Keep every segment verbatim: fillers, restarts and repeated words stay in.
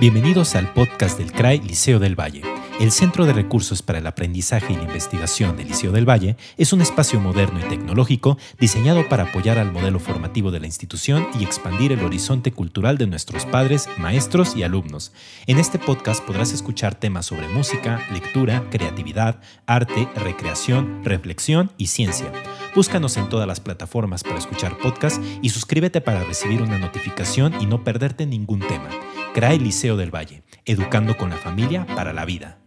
Bienvenidos al podcast del C R A I Liceo del Valle. El Centro de Recursos para el Aprendizaje y la Investigación del Liceo del Valle es un espacio moderno y tecnológico diseñado para apoyar al modelo formativo de la institución y expandir el horizonte cultural de nuestros padres, maestros y alumnos. En este podcast podrás escuchar temas sobre música, lectura, creatividad, arte, recreación, reflexión y ciencia. Búscanos en todas las plataformas para escuchar podcasts y suscríbete para recibir una notificación y no perderte ningún tema. C R A I Liceo del Valle, educando con la familia para la vida.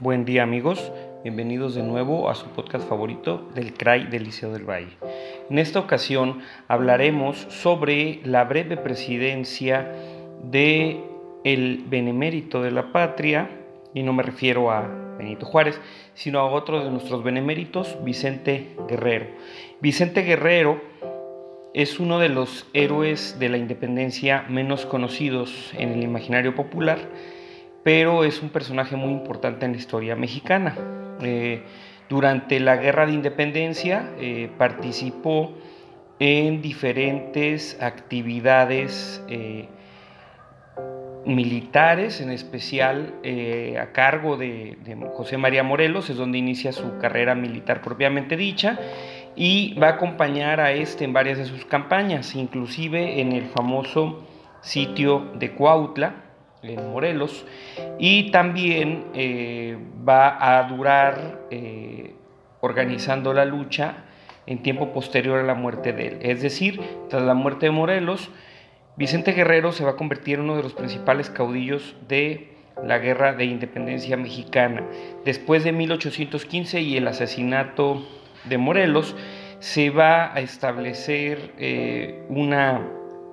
Buen día amigos, bienvenidos de nuevo a su podcast favorito del C R A I del Liceo del Valle. En esta ocasión hablaremos sobre la breve presidencia del benemérito de la patria, y no me refiero a Benito Juárez, sino a otro de nuestros beneméritos, Vicente Guerrero. Vicente Guerrero es uno de los héroes de la independencia menos conocidos en el imaginario popular, pero es un personaje muy importante en la historia mexicana. Eh, durante la Guerra de Independencia eh, participó en diferentes actividades eh, militares, en especial eh, a cargo de, de José María Morelos, es donde inicia su carrera militar propiamente dicha, y va a acompañar a este en varias de sus campañas, inclusive en el famoso sitio de Cuautla, en Morelos, y también eh, va a durar eh, organizando la lucha en tiempo posterior a la muerte de él. Es decir, tras la muerte de Morelos, Vicente Guerrero se va a convertir en uno de los principales caudillos de la Guerra de Independencia Mexicana. Después de mil ochocientos quince y el asesinato de Morelos, se va a establecer eh, una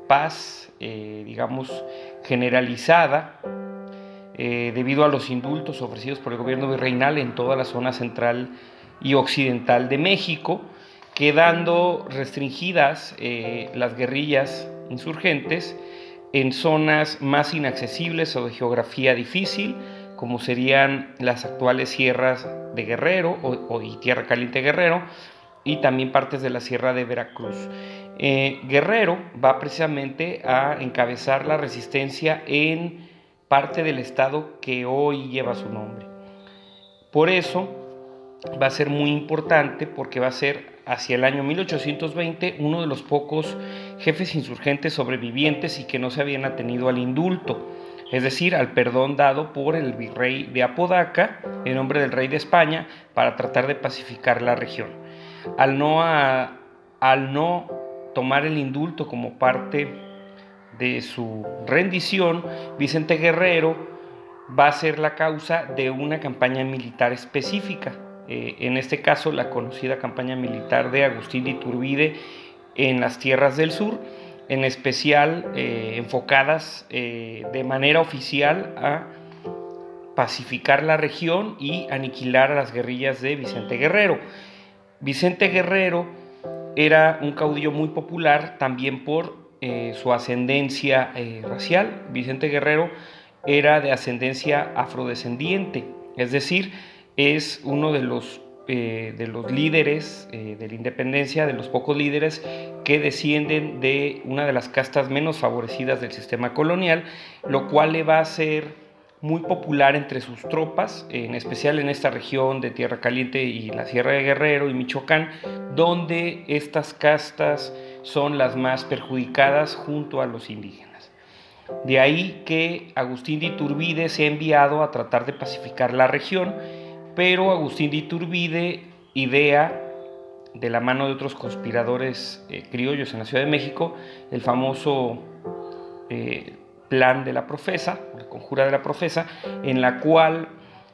paz, eh, digamos, generalizada eh, debido a los indultos ofrecidos por el gobierno virreinal en toda la zona central y occidental de México, quedando restringidas eh, las guerrillas insurgentes en zonas más inaccesibles o de geografía difícil, como serían las actuales sierras de Guerrero o, o y Tierra Caliente Guerrero, y también partes de la sierra de Veracruz. Eh, Guerrero va precisamente a encabezar la resistencia en parte del estado que hoy lleva su nombre. Por eso va a ser muy importante, porque va a ser hacia el año mil ochocientos veinte uno de los pocos jefes insurgentes sobrevivientes y que no se habían atenido al indulto, es decir, al perdón dado por el virrey de Apodaca en nombre del rey de España para tratar de pacificar la región. Al no, a, al no tomar el indulto como parte de su rendición, Vicente Guerrero va a ser la causa de una campaña militar específica, eh, en este caso la conocida campaña militar de Agustín de Iturbide en las tierras del sur, en especial eh, enfocadas eh, de manera oficial a pacificar la región y aniquilar a las guerrillas de Vicente Guerrero. Vicente Guerrero era un caudillo muy popular también por eh, su ascendencia eh, racial. Vicente Guerrero era de ascendencia afrodescendiente, es decir, es uno de los, eh, de los líderes eh, de la independencia, de los pocos líderes que descienden de una de las castas menos favorecidas del sistema colonial, lo cual le va a hacer muy popular entre sus tropas, en especial en esta región de Tierra Caliente y la Sierra de Guerrero y Michoacán, donde estas castas son las más perjudicadas junto a los indígenas. De ahí que Agustín de Iturbide se ha enviado a tratar de pacificar la región, pero Agustín de Iturbide idea, de la mano de otros conspiradores eh, criollos en la Ciudad de México, el famoso Eh, plan de la profesa, la conjura de la profesa, en la cual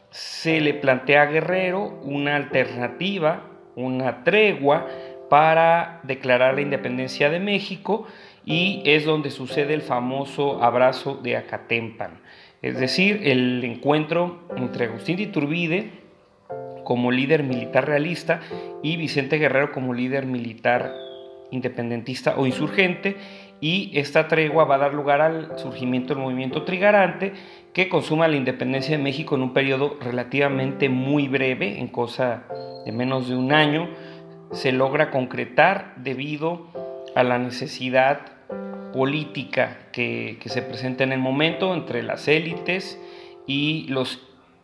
se le plantea a Guerrero una alternativa, una tregua para declarar la independencia de México, y es donde sucede el famoso abrazo de Acatempan, es decir, el encuentro entre Agustín de Iturbide como líder militar realista y Vicente Guerrero como líder militar independentista o insurgente, y esta tregua va a dar lugar al surgimiento del movimiento Trigarante, que consuma la independencia de México en un periodo relativamente muy breve, en cosa de menos de un año, se logra concretar debido a la necesidad política que, que se presenta en el momento entre las élites y los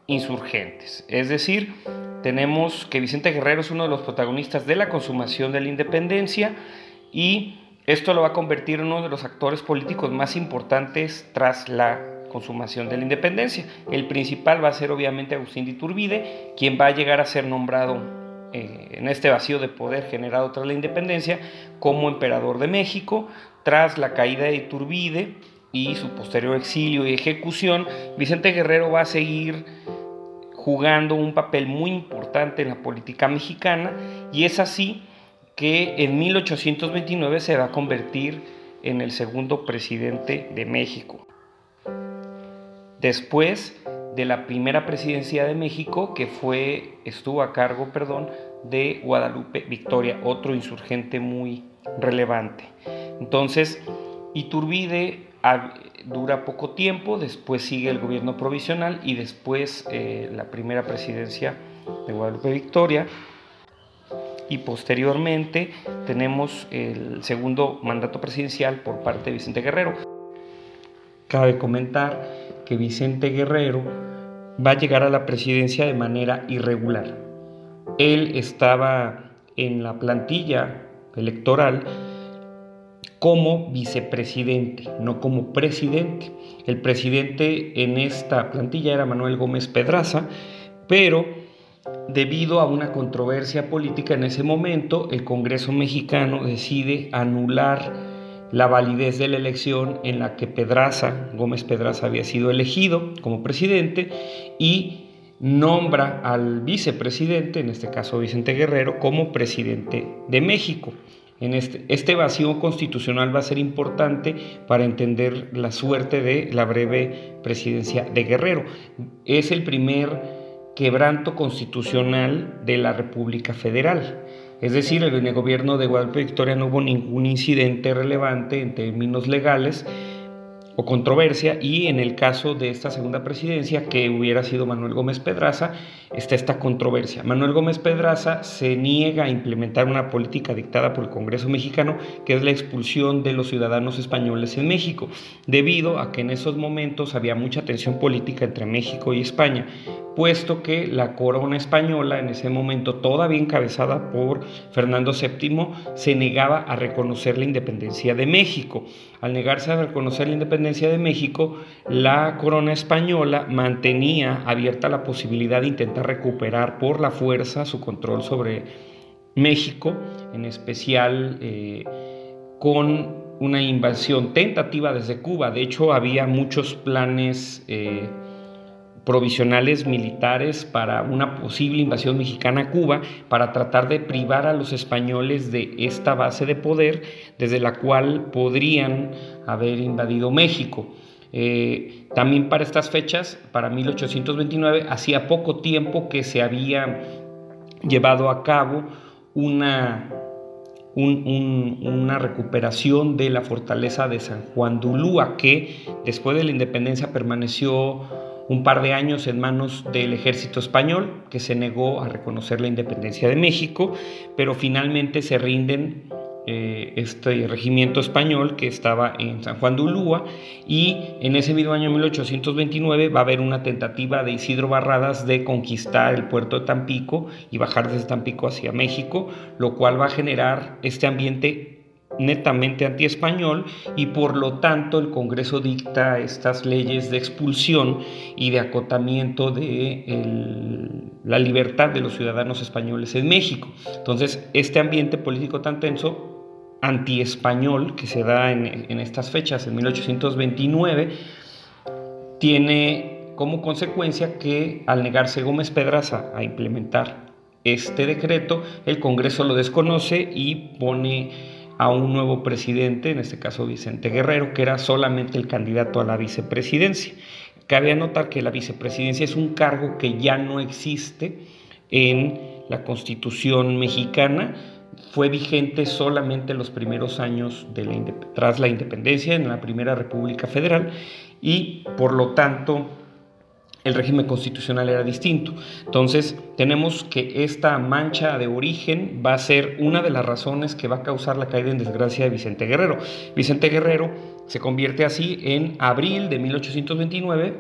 insurgentes. Es decir, tenemos que Vicente Guerrero es uno de los protagonistas de la consumación de la independencia, y esto lo va a convertir en uno de los actores políticos más importantes tras la consumación de la independencia. El principal va a ser obviamente Agustín de Iturbide, quien va a llegar a ser nombrado eh, en este vacío de poder generado tras la independencia como emperador de México. Tras la caída de Iturbide y su posterior exilio y ejecución, Vicente Guerrero va a seguir jugando un papel muy importante en la política mexicana, y es así que en mil ochocientos veintinueve se va a convertir en el segundo presidente de México, después de la primera presidencia de México que fue, estuvo a cargo, perdón, de Guadalupe Victoria, otro insurgente muy relevante. Entonces, Iturbide dura poco tiempo, después sigue el gobierno provisional y después eh, la primera presidencia de Guadalupe Victoria, y posteriormente tenemos el segundo mandato presidencial por parte de Vicente Guerrero. Cabe comentar que Vicente Guerrero va a llegar a la presidencia de manera irregular. Él estaba en la plantilla electoral como vicepresidente, no como presidente. El presidente en esta plantilla era Manuel Gómez Pedraza, pero debido a una controversia política en ese momento, el Congreso mexicano decide anular la validez de la elección en la que Pedraza, Gómez Pedraza, había sido elegido como presidente, y nombra al vicepresidente, en este caso Vicente Guerrero, como presidente de México. En este, este vacío constitucional va a ser importante para entender la suerte de la breve presidencia de Guerrero. Es el primer quebranto constitucional de la República Federal. Es decir, en el gobierno de Guadalupe Victoria no hubo ningún incidente relevante en términos legales o controversia, y en el caso de esta segunda presidencia, que hubiera sido Manuel Gómez Pedraza, está esta controversia. Manuel Gómez Pedraza se niega a implementar una política dictada por el Congreso mexicano, que es la expulsión de los ciudadanos españoles en México, debido a que en esos momentos había mucha tensión política entre México y España, puesto que la corona española, en ese momento todavía encabezada por Fernando séptimo, se negaba a reconocer la independencia de México. Al negarse a reconocer la independencia de México, la corona española mantenía abierta la posibilidad de intentar recuperar por la fuerza su control sobre México, en especial eh, con una invasión tentativa desde Cuba. De hecho, había muchos planes eh, provisionales militares para una posible invasión mexicana a Cuba, para tratar de privar a los españoles de esta base de poder desde la cual podrían haber invadido México. Eh, también para estas fechas, para mil ochocientos veintinueve, hacía poco tiempo que se había llevado a cabo una, un, un, una recuperación de la fortaleza de San Juan de Ulúa, que después de la independencia permaneció un par de años en manos del ejército español, que se negó a reconocer la independencia de México, pero finalmente se rinden eh, este regimiento español que estaba en San Juan de Ulúa, y en ese mismo año mil ochocientos veintinueve va a haber una tentativa de Isidro Barradas de conquistar el puerto de Tampico y bajar desde Tampico hacia México, lo cual va a generar este ambiente netamente antiespañol, y por lo tanto el Congreso dicta estas leyes de expulsión y de acotamiento de el, la libertad de los ciudadanos españoles en México. Entonces, este ambiente político tan tenso antiespañol que se da en, en estas fechas, en mil ochocientos veintinueve, tiene como consecuencia que, al negarse Gómez Pedraza a implementar este decreto, el Congreso lo desconoce y pone a un nuevo presidente, en este caso Vicente Guerrero, que era solamente el candidato a la vicepresidencia. Cabe anotar que la vicepresidencia es un cargo que ya no existe en la Constitución mexicana, fue vigente solamente los primeros años de la, tras la independencia en la Primera República Federal, y por lo tanto el régimen constitucional era distinto. Entonces tenemos que esta mancha de origen va a ser una de las razones que va a causar la caída en desgracia de Vicente Guerrero. Vicente Guerrero se convierte así en abril de mil ochocientos veintinueve,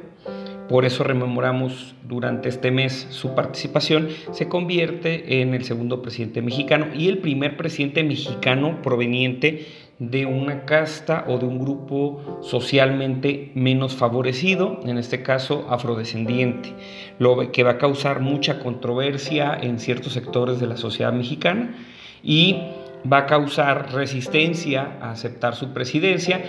por eso rememoramos durante este mes su participación. Se convierte en el segundo presidente mexicano y el primer presidente mexicano proveniente de una casta o de un grupo socialmente menos favorecido, en este caso afrodescendiente, lo que va a causar mucha controversia en ciertos sectores de la sociedad mexicana y va a causar resistencia a aceptar su presidencia.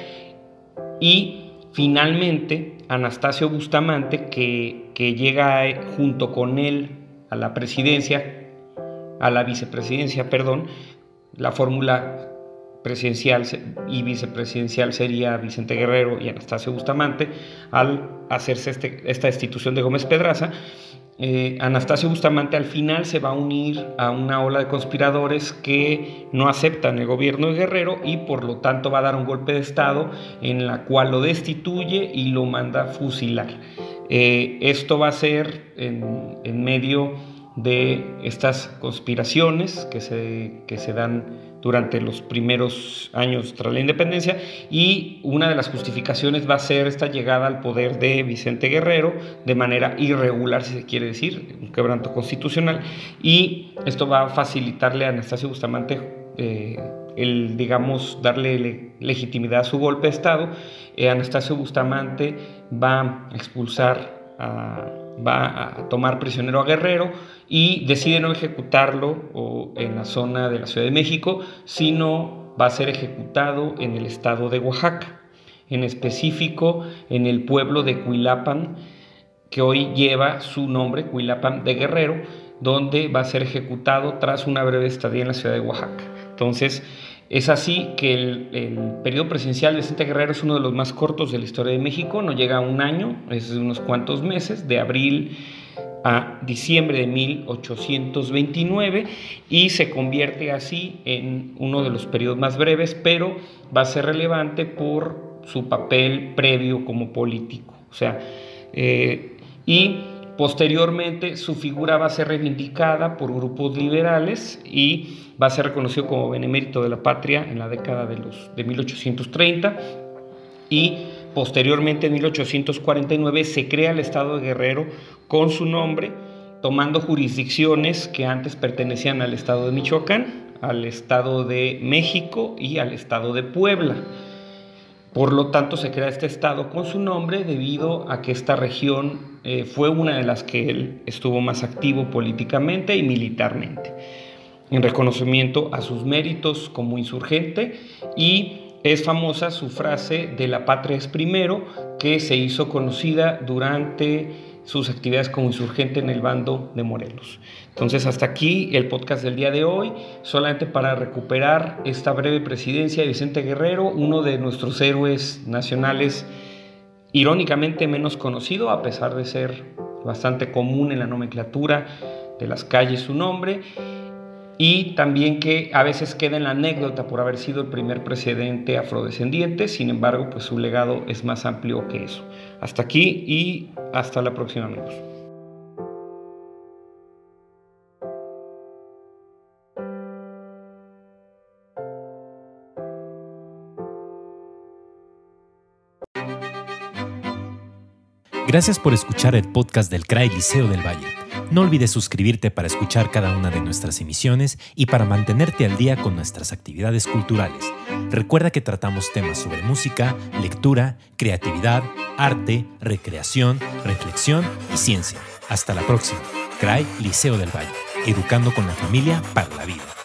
Y finalmente Anastasio Bustamante, que, que llega junto con él a la presidencia, a la vicepresidencia, perdón, la fórmula presidencial y vicepresidencial sería Vicente Guerrero y Anastasio Bustamante. Al hacerse este, esta institución de Gómez Pedraza, eh, Anastasio Bustamante al final se va a unir a una ola de conspiradores que no aceptan el gobierno de Guerrero y por lo tanto va a dar un golpe de estado en la cual lo destituye y lo manda a fusilar. Eh, esto va a ser en, en medio de estas conspiraciones que se, que se dan durante los primeros años tras la independencia, y una de las justificaciones va a ser esta llegada al poder de Vicente Guerrero de manera irregular, si se quiere decir, un quebranto constitucional, y esto va a facilitarle a Anastasio Bustamante eh, el, digamos, darle le- legitimidad a su golpe de estado. eh, Anastasio Bustamante va a expulsar a... va a tomar prisionero a Guerrero y decide no ejecutarlo en la zona de la Ciudad de México, sino va a ser ejecutado en el estado de Oaxaca, en específico en el pueblo de Cuilapan, que hoy lleva su nombre, Cuilapan de Guerrero, donde va a ser ejecutado tras una breve estadía en la ciudad de Oaxaca. Entonces, es así que el, el periodo presidencial de Vicente Guerrero es uno de los más cortos de la historia de México, no llega a un año, es de unos cuantos meses, de abril a diciembre de mil ochocientos veintinueve, y se convierte así en uno de los periodos más breves, pero va a ser relevante por su papel previo como político. O sea, eh, y posteriormente su figura va a ser reivindicada por grupos liberales y va a ser reconocido como benemérito de la patria en la década de, los, de mil ochocientos treinta, y posteriormente en mil ochocientos cuarenta y nueve se crea el estado de Guerrero con su nombre, tomando jurisdicciones que antes pertenecían al estado de Michoacán, al estado de México y al estado de Puebla. Por lo tanto, se crea este estado con su nombre debido a que esta región eh, fue una de las que él estuvo más activo políticamente y militarmente, en reconocimiento a sus méritos como insurgente, y es famosa su frase de "la patria es primero", que se hizo conocida durante sus actividades como insurgente en el bando de Morelos. Entonces, hasta aquí el podcast del día de hoy, solamente para recuperar esta breve presidencia de Vicente Guerrero, uno de nuestros héroes nacionales, irónicamente menos conocido, a pesar de ser bastante común en la nomenclatura de las calles su nombre, y también que a veces queda en la anécdota por haber sido el primer presidente afrodescendiente. Sin embargo, pues su legado es más amplio que eso. Hasta aquí y hasta la próxima, amigos. Gracias por escuchar el podcast del C R A I Liceo del Valle. No olvides suscribirte para escuchar cada una de nuestras emisiones y para mantenerte al día con nuestras actividades culturales. Recuerda que tratamos temas sobre música, lectura, creatividad, arte, recreación, reflexión y ciencia. Hasta la próxima. C R A I Liceo del Valle, educando con la familia para la vida.